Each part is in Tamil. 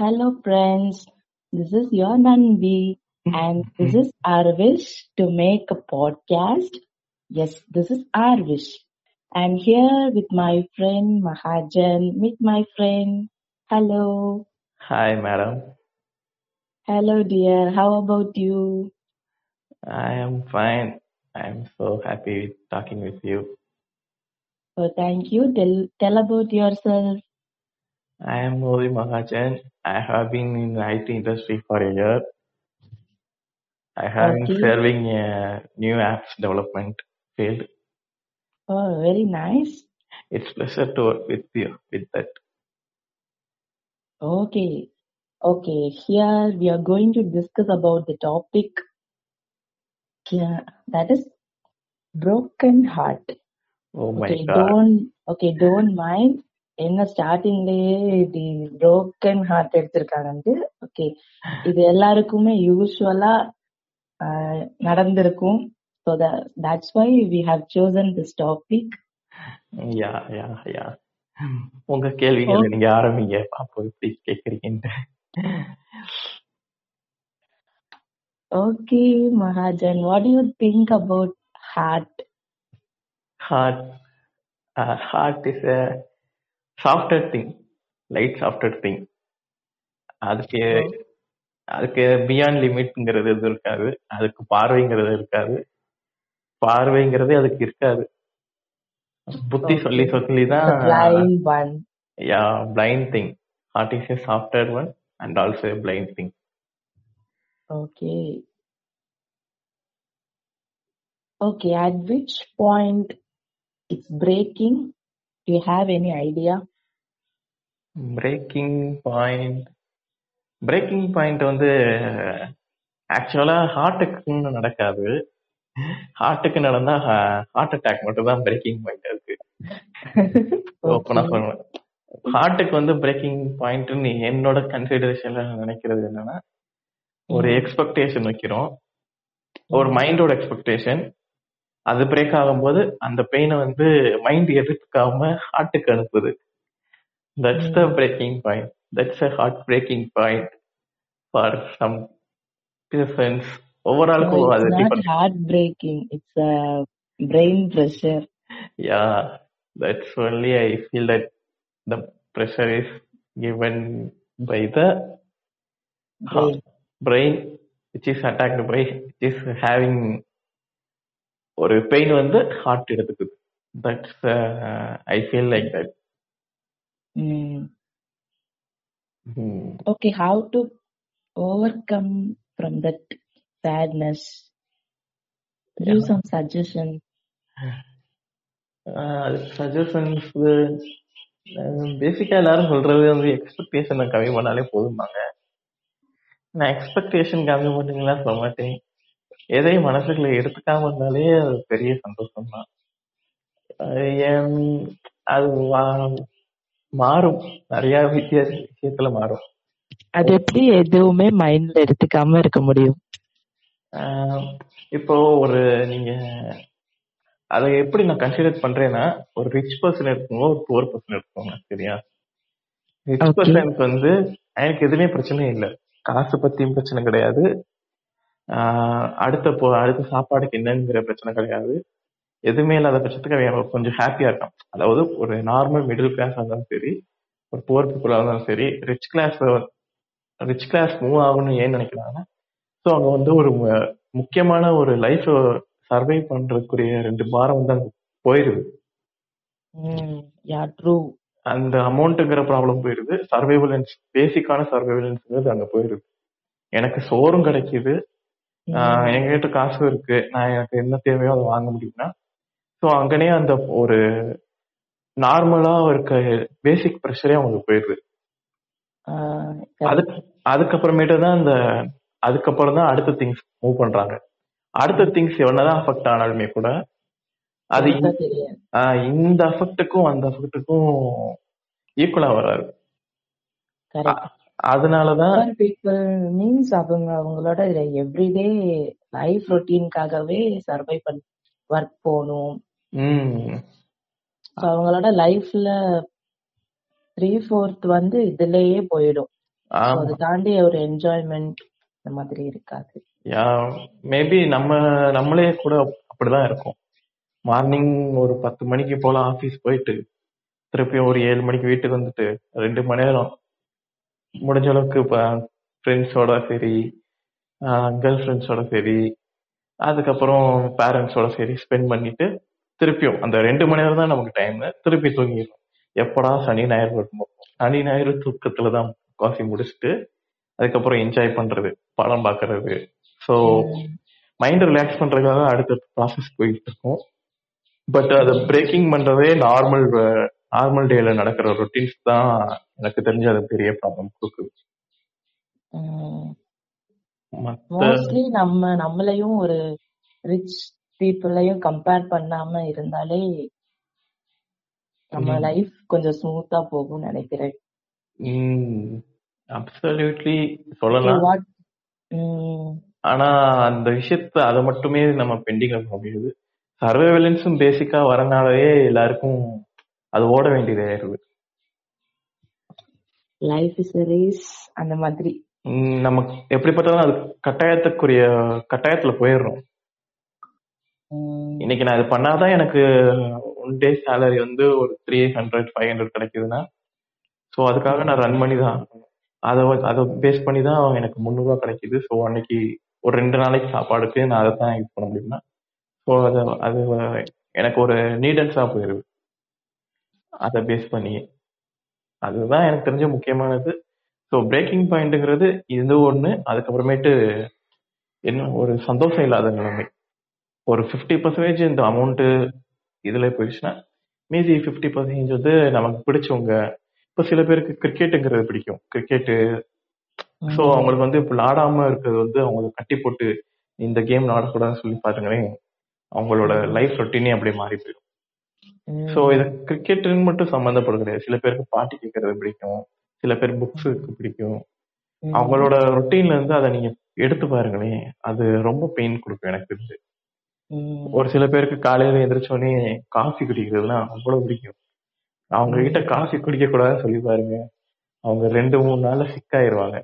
Hello friends, this is your Nanvi and this is our wish to make a podcast. Yes, this is our wish. I'm here with my friend Mahajan. Meet my friend. Hello. Hi madam. Hello dear, how about you? I am fine. I am so happy talking with you. Oh, thank you. Tell about yourself. I am Modi Mahachan. I have been in the IT industry for a year. I have been serving a new apps development field. Oh, very nice. It's a pleasure to work with you with that. Okay. Here we are going to discuss about the topic. Yeah, that is broken heart. Oh my God. Don't mind. என்ன ஸ்டார்டிங்லயே தி broken heart எடுத்திருக்காங்க. ஓகே, இது எல்லாருக்குமே யூசுவலா நடந்திருக்கும். So that's why we have chosen this topic. Yeah. உங்க கேள்விகளை நீங்க ஆரம்பிங்க. அப்போ எப்படி கேக்குறீங்க? Okay, Mahajan, what do you think about heart? Heart is a softer thing. அதுக்கு பியாண்ட் லிமிட்ங்கிறது எதுவும் இருக்காது. அதுக்கு பார்வைங்கிறது அதுக்கு இருக்காது. புத்தி சொல்லிதான் blind thing. Heart is a softer one and also a blind thing. Okay, at which point it's breaking? Do you have any idea? Breaking point வந்து ஆக்சுவலா ஹார்ட்டுக்கு நடக்காது. ஹார்ட்டுக்கு நடந்தா ஹார்ட் அட்டாக் மட்டும் தான் பிரேக்கிங் பாயிண்ட் இருக்கு. ஹார்ட்டுக்கு வந்து பிரேக்கிங் பாயிண்ட் என்னோட கன்சிடரேஷன்ல நினைக்கிறது என்னன்னா, ஒரு எக்ஸ்பெக்டேஷன் வைக்கிறோம், ஒரு மைண்டோட எக்ஸ்பெக்டேஷன். அது பிரேக் ஆகும்போது அந்த பெயினை வந்து மைண்ட் எதிர்க்காம ஹார்ட்டுக்கு அனுப்புது. That's the breaking point. That's a heart breaking point for some peoples. ஓவராலுக்கும் அது different. Heart breaking it's a brain pressure. Yeah, that's only I feel that the pressure is given by the brain which is attacked by which is having ஒரு பெயின் வந்து ஹார்ட் எடுத்துக்குது. That's I feel like that. Okay, how to overcome from that sadness? Give some suggestion. Suggestions பேசிக்கா எல்லாரும் சொல்றது வந்து எக்ஸ்பெக்டேஷனை கம்மி பண்ணாலே போதும்பாங்க. நான் எக்ஸ்பெக்டேஷன் கம்மி பண்ணீங்களா சொல்ல மாட்டேன். எதையும் மனசுக்குள்ள எடுத்துக்காம இருந்தாலே அது பெரிய சந்தோஷம் தான். அது மாறும், நிறைய விஷயத்துல மாறும். அது எப்படி எதுவுமே மைண்ட்ல எடுத்துக்காம இருக்க முடியும்? இப்போ ஒரு நீங்க அதை எப்படி நான் கன்சிடர் பண்றேன்னா, ஒரு ரிச் பர்சன் எடுத்துக்கோங்க, ஒரு புவர் பர்சன் எடுத்துக்கோங்க. சரியா? ரிச் பர்சனுக்கு வந்து எனக்கு எதுவுமே பிரச்சனையும் இல்லை, காசு பத்தியும் பிரச்சனை கிடையாது, அடுத்த சாப்பாடுக்கு என்னங்கிற பிரச்சனை கிடையாது, எதுவுமே இல்லாத பிரச்சனைக்கு கொஞ்சம் ஹாப்பியா இருக்கும். அதாவது ஒரு நார்மல் மிடில் கிளாஸா இருந்தாலும் சரி, ஒரு புவர் பீப்புளா இருந்தாலும் சரி, ரிச் கிளாஸ் மூவ் ஆகணும். ஏன்னு நினைக்கிறாங்கன்னா, ஸோ அவங்க வந்து ஒரு முக்கியமான ஒரு லைஃப் சர்வை பண்றதுக்குரிய ரெண்டு பாரம் வந்து அங்க போயிருது. அந்த அமௌண்ட்டுங்கிற ப்ராப்ளம் போயிருது. சர்வைவலன்ஸ், பேசிக்கான சர்வைவலன்ஸ்ங்கிறது அங்க போயிருது. எனக்கு சோறும் கிடைக்குது, எங்ககிட்ட காசு இருக்கு, நான் எனக்கு என்ன தேவையோ அதை வாங்க முடியும்னா, ஸோ அங்கனே அந்த ஒரு நார்மலா இருக்க பேசிக் ப்ரெஷரே அவங்களுக்கு போயிடுது. அதுக்கப்புறமேட்டுதான் அதுக்கப்புறம் தான் அடுத்த திங்ஸ் மூவ் பண்றாங்க. அடுத்த திங்ஸ் எவ்வளவுதான் அஃபெக்ட் ஆனாலுமே கூட அது இந்த அஃபெக்டுக்கும் அந்த அஃபெக்டுக்கும் ஈக்குவலா வராது. அதனாலதான் மீன்ஸ் அவங்க அவங்களோட எவ்ரிடே லைஃப் ரொட்டீன்காகவே சர்வை பண்ணி வர்க் போகணும். அவங்களோட லைஃப்ல 3/4 வந்து இதுலயே போயிடும். அதை தாண்டி ஒரு என்ஜாய்மெண்ட் அந்த மாதிரி இருக்காது. மேபி நம்மளே கூட அப்படிதான் இருக்கும். மார்னிங் ஒரு 10 மணிக்கு போல ஆபீஸ் போயிட்டு திருப்பியும் ஒரு 7 மணிக்கு வீட்டுக்கு வந்துட்டு 2 மணி நேரம் முடிஞ்ச அளவுக்கு இப்போ ஃப்ரெண்ட்ஸோட சரி, கேர்ள் ஃப்ரெண்ட்ஸோட சரி, அதுக்கப்புறம் பேரண்ட்ஸோட சரி ஸ்பெண்ட் பண்ணிட்டு திருப்பியும் அந்த 2 மணி நேரம் தான் நமக்கு டைம், திருப்பி தூங்கிடும். எப்படா சனி ஞாயிறு வருமோ, சனி ஞாயிறு தூக்கத்துல தான் காஃபி முடிச்சுட்டு அதுக்கப்புறம் என்ஜாய் பண்றது, படம் பாக்குறது, ஸோ மைண்ட் ரிலாக்ஸ் பண்றதுக்காக அடுத்த ப்ராசஸ் போயிட்டு இருக்கும். பட் அதை பிரேக்கிங் பண்றதே நார்மல் டேல நடக்கிற ரொட்டீன்ஸ் தான் எனக்கு தெரிஞ்ச அது பெரிய ப்ராப்ளம் கொடுக்குது. மோஸ்ட்லி நம்மளையும் ஒரு ரிச் பீப்புளையும் கம்பேர் பண்ணாம இருந்தாலே நம்ம லைஃப் கொஞ்சம் ஸ்மூத்தா போகும் நினைக்கிறேன். அப்சல்யூட்லி சொல்லலாம். ஆனா அந்த விஷயத்த அதை மட்டுமே நம்ம பெண்டிங்ல போக முடியாது. சர்வைவலன்ஸும் பேசிக்கா வரனாலே எல்லாருக்கும் அது ஓட வேண்டியதாயிருது. லைஃப் இஸ் a race அந்த மாதிரி நம்ம எப்படி பார்த்தாலும் அது கட்டாயத்துல போயிடுறோம். இன்னைக்கு நான் இது பண்ணாதான் எனக்கு ஒன் டே சேலரி வந்து ஒரு 300-500 கிடைக்குதுன்னா, ஸோ அதுக்காக நான் ரன் பண்ணி தான் அதை பேஸ் பண்ணி தான் எனக்கு 300 கிடைக்குது. ஸோ அன்னைக்கு ஒரு 2 நாளைக்கு சாப்பாடுக்கு நான் அதை தான் யூஸ் பண்ண முடியும்னா, ஸோ அது எனக்கு ஒரு நீடன்ஸாக போயிடுது. அதை பேஸ் பண்ணி அதுதான் எனக்கு தெரிஞ்ச முக்கியமானது. ஸோ பிரேக்கிங் பாயிண்ட்டுங்கிறது இது ஒன்று. அதுக்கப்புறமேட்டு என்ன ஒரு சந்தோஷம் இல்லாத நிலைமை. ஒரு 50% இந்த அமௌண்ட்டு இதில் போயிடுச்சுன்னா மீதி 50% வந்து நமக்கு பிடிச்சவங்க. இப்போ சில பேருக்கு கிரிக்கெட்டுங்கிறது பிடிக்கும், கிரிக்கெட்டு. ஸோ அவங்களுக்கு வந்து இப்போ விளாடாமல் இருக்கிறது வந்து அவங்களுக்கு கட்டி போட்டு இந்த கேம் விளாடக்கூடாதுன்னு சொல்லி பாருங்களேன், அவங்களோட லைஃப் ரொட்டீனே அப்படியே மாறி போயிடும். ஸோ இது கிரிக்கெட்டுன்னு மட்டும் சம்மந்தப்பட கிடையாது. சில பேருக்கு பாட்டு கேட்கறது பிடிக்கும், சில பேர் புக்ஸுக்கு பிடிக்கும். அவங்களோட ரொட்டீன்ல இருந்து அதை நீங்க எடுத்து பாருங்களேன், அது ரொம்ப பெயின் கொடுக்கும் எனக்கு தெரிஞ்சு. ஒரு சில பேருக்கு காலையில எந்திரிச்சோடனே காஃபி குடிக்கிறதுலாம் அவ்வளவு பிடிக்கும். அவங்க கிட்ட காஃபி குடிக்க கூடாதுன்னு சொல்லி பாருங்க, அவங்க 2-3 நாள்ல சிக்காயிருவாங்க.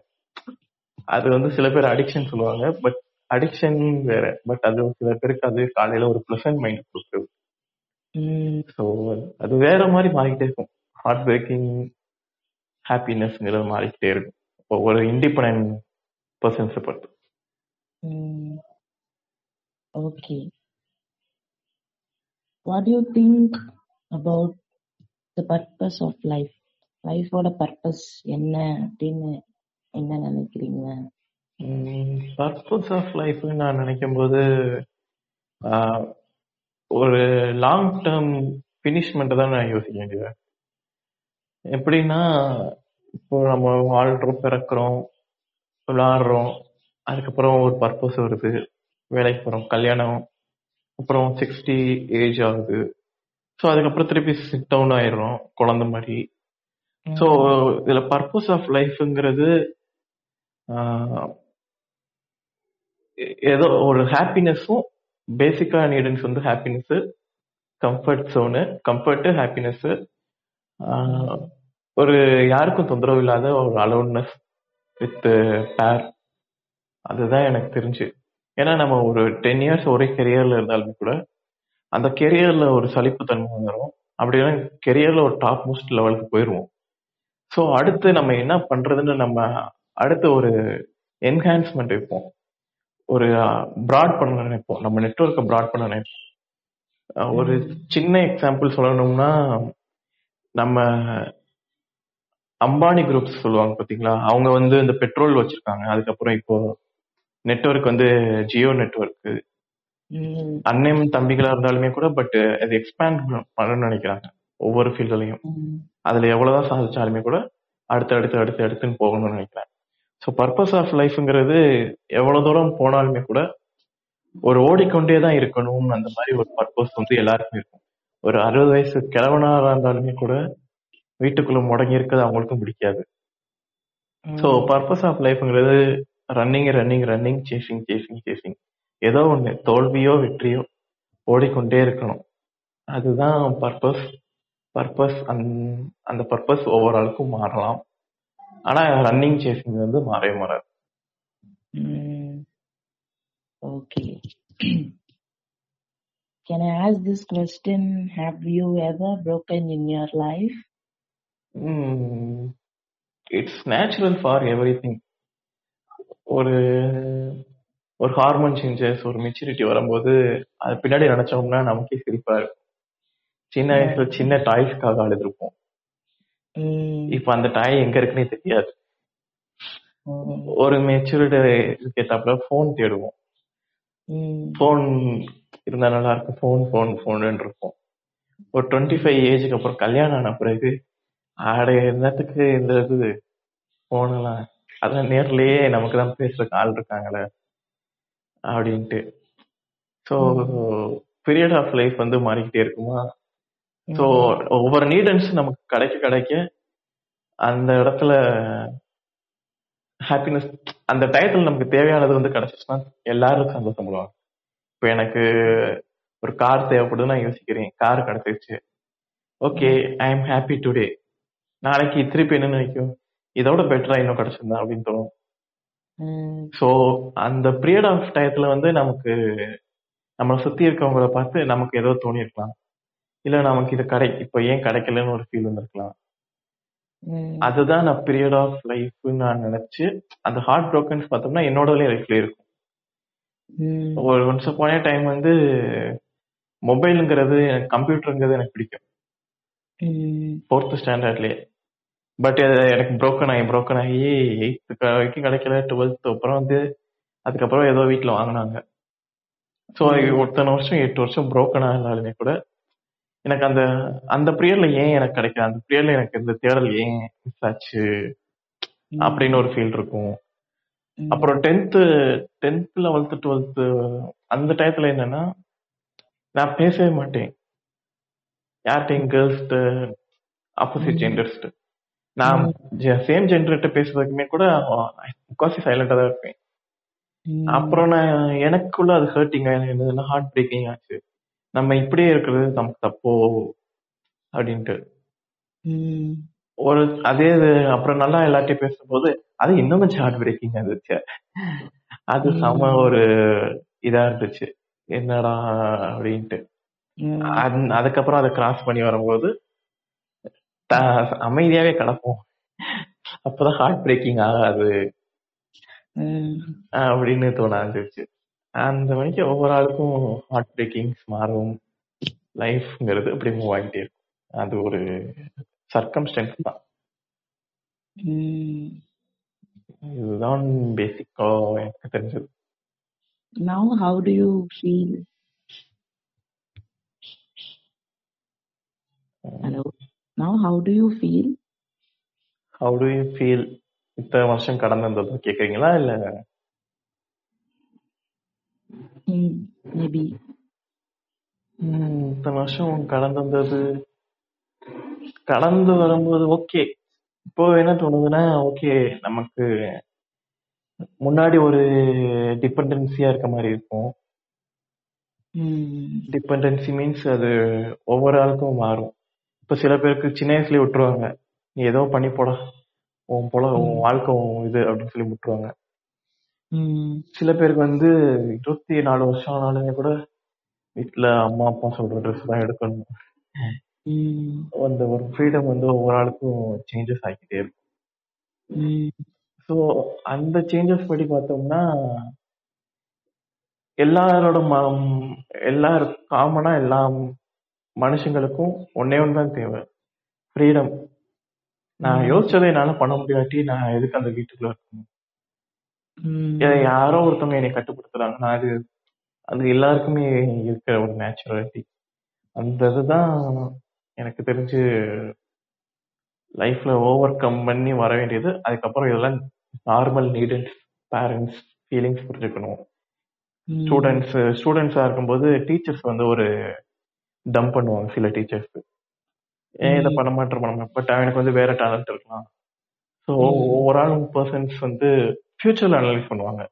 அது வந்து சில பேர் அடிக்ஷன் சொல்லுவாங்க, பட் அடிக்ஷன் வேற. பட் அது சில பேருக்கு அது காலையில ஒரு ப்ளசன்ட் மைண்ட் கொடுக்குது. ஸோ அது வேற மாதிரி மாறிக்கிட்டே இருக்கும். ஹார்ட் பிரேக்கிங் ஹாப்பினஸ்ங்கிறது மாறிக்கிட்டே இருக்கும் ஒவ்வொரு இண்டிபெண்ட் பர்சன்ஸை பொறுத்து. Okay, what do you think about the purpose of life? லைஃபோட பர்பஸ் என்ன அப்படின்னு என்ன நினைக்கிறீங்க? பர்பஸ் ஆஃப் லைஃப்னு நான் நினைக்கும் போது ஒரு லாங் டேர்ம் ஃபினிஷ்மெண்ட்டை தான் நான் யோசிக்க வேண்டியது. எப்படின்னா இப்போ நம்ம வாழ்றோம், பிறக்கிறோம், விளாடுறோம், அதுக்கப்புறம் ஒரு பர்பஸ் வருது, வேலைக்கு போகிறோம், கல்யாணம், அப்புறம் 60 ஏஜ் ஆகுது. ஸோ அதுக்கப்புறம் திருப்பி சிட் டவுன் ஆயிடுறோம் குழந்தை மாதிரி. ஸோ இதில் பர்பஸ் ஆஃப் லைஃப்ங்கிறது ஏதோ ஒரு ஹாப்பினஸும் பேசிக்காக நீடன்ஸ் வந்து happiness, comfort zone, comfort, happiness, ஒரு யாருக்கும் தொந்தரவு இல்லாத ஒரு அலோன்னஸ் வித் பேர். அதுதான் எனக்கு தெரிஞ்சு. ஏன்னா நம்ம ஒரு 10 இயர்ஸ் ஒரே கெரியர்ல இருந்தாலுமே கூட அந்த கெரியர்ல ஒரு சலிப்பு தன்மை வந்துடும். அப்படின்னா கெரியர்ல ஒரு டாப் மோஸ்ட் லெவலுக்கு போயிடுவோம். ஸோ அடுத்து நம்ம என்ன பண்றதுன்னு நம்ம அடுத்து ஒரு என்ஹான்ஸ்மெண்ட் வைப்போம், ஒரு ப்ராட் பண்ண நினைப்போம், நம்ம நெட்வொர்க்கை ப்ராட் பண்ண நினைப்போம். ஒரு சின்ன எக்ஸாம்பிள் சொல்லணும்னா நம்ம அம்பானி குரூப்ஸ் சொல்லுவாங்க பார்த்தீங்களா, அவங்க வந்து இந்த பெட்ரோல் வச்சிருக்காங்க. அதுக்கப்புறம் இப்போ நெட்வொர்க் வந்து ஜியோ நெட்வொர்க்கு, அன்னையும் தம்பிகளா இருந்தாலுமே கூட பட் அது எக்ஸ்பேண்ட் பண்ணணும்னு நினைக்கிறாங்க ஒவ்வொரு ஃபீல்ட்லையும். அதுல எவ்வளவுதான் சாதிச்சாலுமே கூட அடுத்துன்னு போகணும்னு நினைக்கிறாங்க. ஸோ பர்பஸ் ஆஃப் லைஃப்ங்கிறது எவ்வளவு தூரம் போனாலுமே கூட ஒரு ஓடிக்கொண்டே தான் இருக்கணும்னு அந்த மாதிரி ஒரு பர்பஸ் வந்து எல்லாருக்குமே இருக்கும். ஒரு 60 வயசு கிழவனாக இருந்தாலுமே கூட வீட்டுக்குள்ள முடங்கி இருக்கிறது அவங்களுக்கும் பிடிக்காது. ஸோ பர்பஸ் ஆஃப் லைஃப்ங்கிறது ரன்னிங், சேசிங், ஏதோ ஒன்று, தோல்வியோ வெற்றியோ ஓடிக்கொண்டே இருக்கணும். அதுதான் பர்பஸ். அந்த பர்பஸ் ஓவராலுக்கும் மாறலாம். ஆனா ரன்னிங் சேசிங் வந்து மாறவே மாறாது. Okay, can I ask this question, have you ever broken in your life? It's natural for everything. ஒரு ஹார்மோன் சேஞ்சஸ், ஒரு மெச்சூரிட்டி வரும்போது அது பின்னாடி நினைச்சோம்னா நமக்கே சிரிப்பா இருக்கும். சின்ன வயசுல சின்ன டாய்ஸ்க்காக அழுதுருப்போம், இப்ப அந்த டாய் எங்க இருக்குன்னே தெரியாது. ஒரு மெச்சூரிட்டி கேட்டாப்புல போன் தேடுவோம், போன் இருந்தா நல்லா இருக்கும், போன் போன் போன் இருக்கும். ஒரு 25 ஏஜுக்கு அப்புறம் கல்யாணம் ஆன பிறகு ஆடையத்துக்கு இந்த இது போனலாம், அதெல்லாம் நேர்லயே நமக்கு தான் பேசுறதுக்கு ஆள் இருக்காங்களே அப்படின்ட்டு. ஸோ பீரியட் ஆஃப் லைஃப் வந்து மாறிக்கிட்டே இருக்குமா, ஸோ ஒவ்வொரு நீடன்ஸ் நமக்கு கிடைக்க கிடைக்க அந்த இடத்துல ஹாப்பினஸ் அந்த டயத்துல நமக்கு தேவையானது வந்து கிடைச்சிச்சுன்னா எல்லாரும் சந்தோஷம் பண்ணுவாங்க. இப்போ எனக்கு ஒரு கார் தேவைப்படுதுன்னு நான் யோசிக்கிறேன், கார் கிடைச்சிருச்சு, okay I am happy today. நாளைக்கு திருப்பி என்ன நினைக்கும், இதோட பெட்டரா இன்னும் கிடைச்சிருந்தா அப்படின்னு தோணும். சோ அந்த பீரியட் ஆஃப் டயத்துல வந்து நமக்கு நம்மளை சுத்தி இருக்கவங்கள பார்த்து நமக்கு ஏதோ தோணி இருக்கலாம், இல்ல நமக்கு இது இப்ப ஏன் கிடைக்கலன்னு ஒரு ஃபீல் வந்திருக்கலாம். அதுதான் நான் பீரியட் ஆஃப் லைஃப் நான் நினைச்சு அந்த ஹார்ட் ப்ரோக்கன்ஸ் பார்த்தோம்னா என்னோடய லைஃப்ல இருக்கும். ஒரு ஒன்ஸ் போன டைம் வந்து மொபைலுங்கிறது எனக்கு கம்ப்யூட்டருங்கிறது எனக்கு பிடிக்கும் 4th standardலயே. பட் எனக்கு ப்ரோக்கன் ஆகி 8th வரைக்கும் கிடைக்கல. 12th அப்புறம் வந்து அதுக்கப்புறம் ஏதோ வீட்டில் வாங்கினாங்க. ஸோ ஒருத்தனை வருஷம் 8 வருஷம் ப்ரோக்கன் ஆகினாலுமே கூட எனக்கு அந்த அந்த பீரியட்ல ஏன் எனக்கு கிடைக்கல, அந்த பீரியட்ல எனக்கு இந்த தேடல் ஏன் மிஸ் ஆச்சு அப்படின்னு ஒரு ஃபீல் இருக்கும். அப்புறம் 10th 11th 12th அந்த டயத்துல என்னன்னா நான் பேசவே மாட்டேன் யார்கிட்டையும், கேர்ள்ஸ்ட்டு ஆப்போசிட் ஜெண்டர்ஸ்ட்டு நான் சேம் ஜென்டர்கிட்ட பேசுறதுக்குமே கூட முக்காசி சைலண்டா தான் இருப்பேன். அப்புறம் நான் எனக்குள்ள அது ஹர்ட்டிங் ஆயிருந்ததுன்னா ஹார்ட் பிரேக்கிங் ஆச்சு, நம்ம இப்படியே இருக்கிறது நமக்கு தப்போ அப்படின்ட்டு ஒரு அதே இது. அப்புறம் நல்லா எல்லார்ட்டையும் பேசும்போது அது இன்னும் கொஞ்சம் ஹார்ட் பிரேக்கிங் ஆச்சு, அது செம ஒரு இதா இருந்துச்சு என்னடா அப்படின்ட்டு. அதுக்கப்புறம் அதை கிராஸ் பண்ணி வரும்போது அமைதியாவே கிடப்போம், அப்பதான் ஹார்ட் பிரேக்கிங் ஆகாது அப்படின்னு தோண ஆரம்பிச்சு. அந்த மணிக்கு ஒவ்வொரு ஆளுக்கும் ஹார்ட் பிரேக்கிங்ஸ் மாறும், லைஃப்ங்கிறது அப்படி மூவ் ஆகிட்டே இருக்கும். அது ஒரு சர்க்கம்ஸ்டன்ஸ் தான். இதுதான் பேசிக்கா எனக்கு தெரிஞ்சது. Now how do you feel? Hello? Now, how do you feel? How do you feel? இந்த வருஷம் கடந்தது கேக்குறீங்களா இல்ல maybe இந்த வருஷம் கடந்து வரும்போது ஓகே இப்போ என்ன தோணுதுன்னா ஓகே நமக்கு முன்னாடி ஒரு டிபெண்டன்சியா இருக்க மாதிரி இருக்கும். டிபெண்டன்சி மீன்ஸ் அது ஒவ்வொரு ஆளுக்கும் மாறும். இப்ப சில பேருக்கு சின்ன வயசுலயே விட்டுருவாங்க, நீ ஏதோ பண்ணி போடா உன் போல உன் வாழ்க்கை இது அப்படின்னு சொல்லி விட்டுருவாங்க. சில பேருக்கு வந்து 24 வருஷம் ஆனாலுமே கூட வீட்டுல அம்மா அப்பா சொல்ற ட்ரெஸ் தான் எடுக்கணும். அந்த ஒரு ஃப்ரீடம் வந்து ஒவ்வொரு ஆளுக்கும் சேஞ்சஸ் ஆகிட்டே இருக்கும். ஸோ அந்த சேஞ்சஸ் படி பார்த்தோம்னா எல்லாரோட எல்லாரும் காமனா எல்லாம் மனுஷங்களுக்கும் ஒன்னே ஒன்று தான் தேவை, ஃப்ரீடம். நான் யோசிச்சதை என்னால பண்ண முடியாட்டி நான் எதுக்கு அந்த வீட்டுக்குள்ள இருக்கணும், யாரோ ஒருத்தவங்க என்னை கட்டுப்படுத்துறாங்க. நான் அது அது எல்லாருக்குமே இருக்கிற ஒரு நேச்சுராலிட்டி, அந்த இதுதான் எனக்கு தெரிஞ்சு லைஃப்ல ஓவர் கம் பண்ணி வர வேண்டியது. அதுக்கப்புறம் இதெல்லாம் நார்மல் நீடன்ஸ், பேரண்ட்ஸ் ஃபீலிங்ஸ் புரிஞ்சுக்கணும். ஸ்டூடெண்ட்ஸா இருக்கும்போது டீச்சர்ஸ் வந்து ஒரு டம்ப் பண்ணுவாங்க. சில டீச்சர்ஸ் ஏன் இதை பண்ண மாட்டேன், பட் அவனுக்கு வந்து வேற டேலண்ட் இருக்கலாம். ஸோ ஒவ்வொரு ஆளும் பர்சன்ஸ் வந்து ஃபியூச்சர்ல அனலைஸ் பண்ணுவாங்க.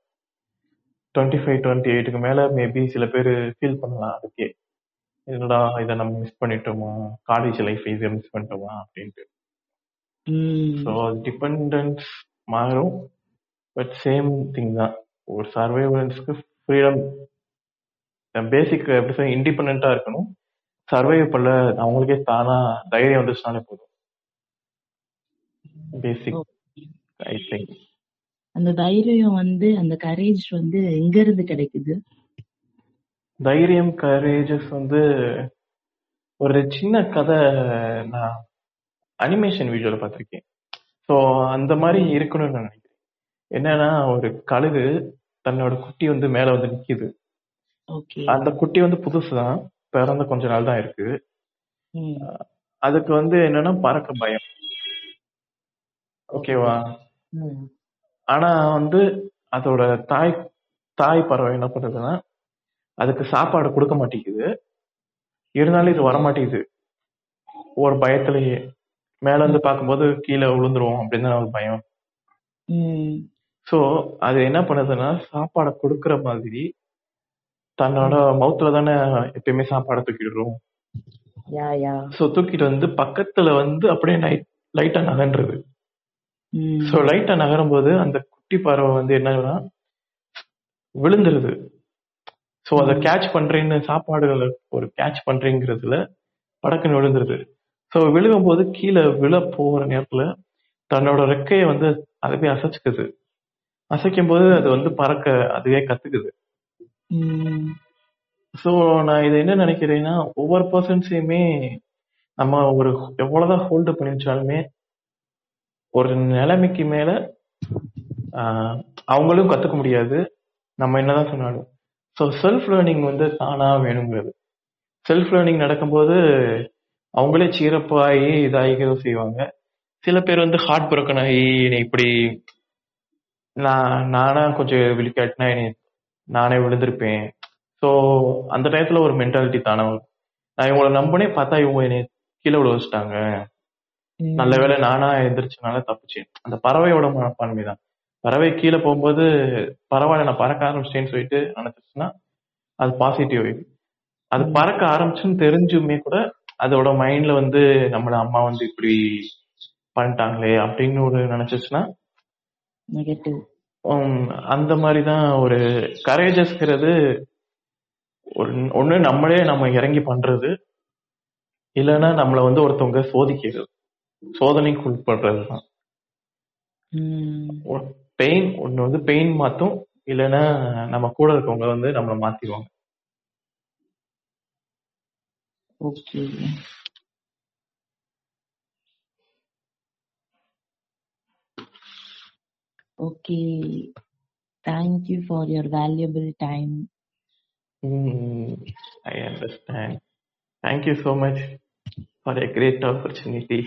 25-28க்கு மேல மேபி சில பேர் ஃபீல் பண்ணலாம், அதுக்கே என்னடா இதை நம்ம மிஸ் பண்ணிட்டோமா, காலேஜ் லைஃப் இதை மிஸ் பண்ணிட்டோமா அப்படின்ட்டு. ஸோ டிபெண்டன்ஸ் மாறும், பட் சேம் திங் தான். ஒரு சர்வைவன்ஸ்க்கு ஃப்ரீடம் பேசிக் எப்படி சொல்ல இண்டிபெண்டா இருக்கணும், சர்வைவ் பண்ண அவங்களுக்கே தானா தைரியம் வந்துச்சுனாலே போதும். பேசிக் ஐ திங்க் அந்த தைரியம் வந்து அந்த கரேஜ் வந்து எங்க இருந்து கிடைக்குது? தைரியம் கரேஜஸ் வந்து ஒரு சின்ன கதை நான் அனிமேஷன் வீடியோல பார்த்திருக்கேன். ஸோ அந்த மாதிரி இருக்கணும்னு நான் நினைக்கிறேன். என்னன்னா ஒரு கழுகு தன்னோட குட்டி வந்து மேல வந்து நிக்குது. அந்த குட்டி வந்து புதுசுதான், பிறந்த கொஞ்ச நாள் தான் இருக்கு. அதுக்கு வந்து என்னன்னா பறக்க பயம், ஓகேவா? ஆனா வந்து அதோட தாய் பறவை என்ன பண்றதுன்னா அதுக்கு சாப்பாடு கொடுக்க மாட்டேங்குது, இருந்தாலும் இது வரமாட்டேங்குது. ஒரு பயத்திலேயே மேல இருந்து பார்க்கும்போது கீழே விழுந்துருவோம் அப்படின்னு தான் ஒரு பயம். ஸோ அது என்ன பண்ணுதுன்னா சாப்பாடை கொடுக்குற மாதிரி தன்னோட மவுத்துல தானே எப்பயுமே சாப்பாடை தூக்கிடுறோம். ஸோ தூக்கிட்டு வந்து பக்கத்துல வந்து அப்படியே லைட்டா நகன்றது. ஸோ லைட்டா நகரும் போது அந்த குட்டி பறவை வந்து என்னன்னா விழுந்துருது. ஸோ அதை கேட்ச் பண்றேன்னு சாப்பாடுகளை ஒரு கேட்ச் பண்றேங்கிறதுல படக்குன்னு விழுந்துருது. ஸோ விழுகும் போது கீழே விழ போகிற நேரத்துல தன்னோட ரெக்கையை வந்து அதை போய் அசைச்சுக்குது. அசைக்கும் போது அது வந்து பறக்க அதுவே கத்துக்குது. ஸோ நான் இதை என்ன நினைக்கிறேன்னா ஒவ்வொரு பர்சன்ஸையுமே நம்ம ஒரு எவ்வளவுதான் ஹோல்டு பண்ணி வச்சாலுமே ஒரு நிலைமைக்கு மேல அவங்களும் கத்துக்க முடியாது நம்ம என்னதான் சொன்னாலும். ஸோ செல்ஃப் லேர்னிங் வந்து தானா வேணுங்கிறது. செல்ஃப் லேர்னிங் நடக்கும்போது அவங்களே சீரப்பாகி இதாகிக்கிறதும் செய்வாங்க. சில பேர் வந்து ஹார்ட் புரோக்கன் ஆகி இப்படி நானா கொஞ்சம் விழிக்காட்டினா நானே விழுந்திருப்பேன். ஸோ அந்த டயத்துல ஒரு மென்டாலிட்டி தானே வரும், நான் இவங்களை நம்பினே பார்த்தா இவங்க என்னை கீழே விழ வச்சுட்டாங்க, நல்ல வேலை நானா எந்திரிச்சனால தப்பிச்சேன். அந்த பறவையோட மனப்பான்மை தான். பறவை கீழே போகும்போது பரவாயில்ல நான் பறக்க ஆரம்பிச்சிட்டேன்னு சொல்லிட்டு நினைச்சிருச்சுன்னா அது பாசிட்டிவ். அது பறக்க ஆரம்பிச்சுன்னு தெரிஞ்சுமே கூட அதோட மைண்ட்ல வந்து நம்மள அம்மா வந்து இப்படி பண்ணிட்டாங்களே அப்படின்னு ஒரு நினைச்சிச்சுன்னா நெகட்டிவ். அந்த மாதிரிதான் ஒரு கரேஜஸ்ங்கிறது ஒண்ணு நம்மளே நம்ம இறங்கி பண்றது, இல்லைன்னா நம்மள வந்து ஒருத்தவங்க சோதிக்கிறது, சோதனைக்கு உட்படுறதுதான். பெயின் ஒண்ணு வந்து பெயின் மாத்தும், இல்லைன்னா நம்ம கூட இருக்கவங்க வந்து நம்மள மாத்திடுவாங்க. Okay, okay, thank you for your valuable time. I understand. Thank you so much for a great opportunity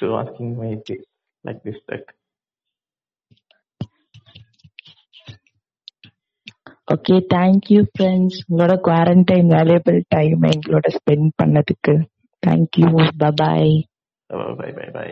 to asking my thing like this that. Okay, thank you friends. Your quarantine valuable time engaloda spend pannadukku. Thank you. Bye bye. Bye bye.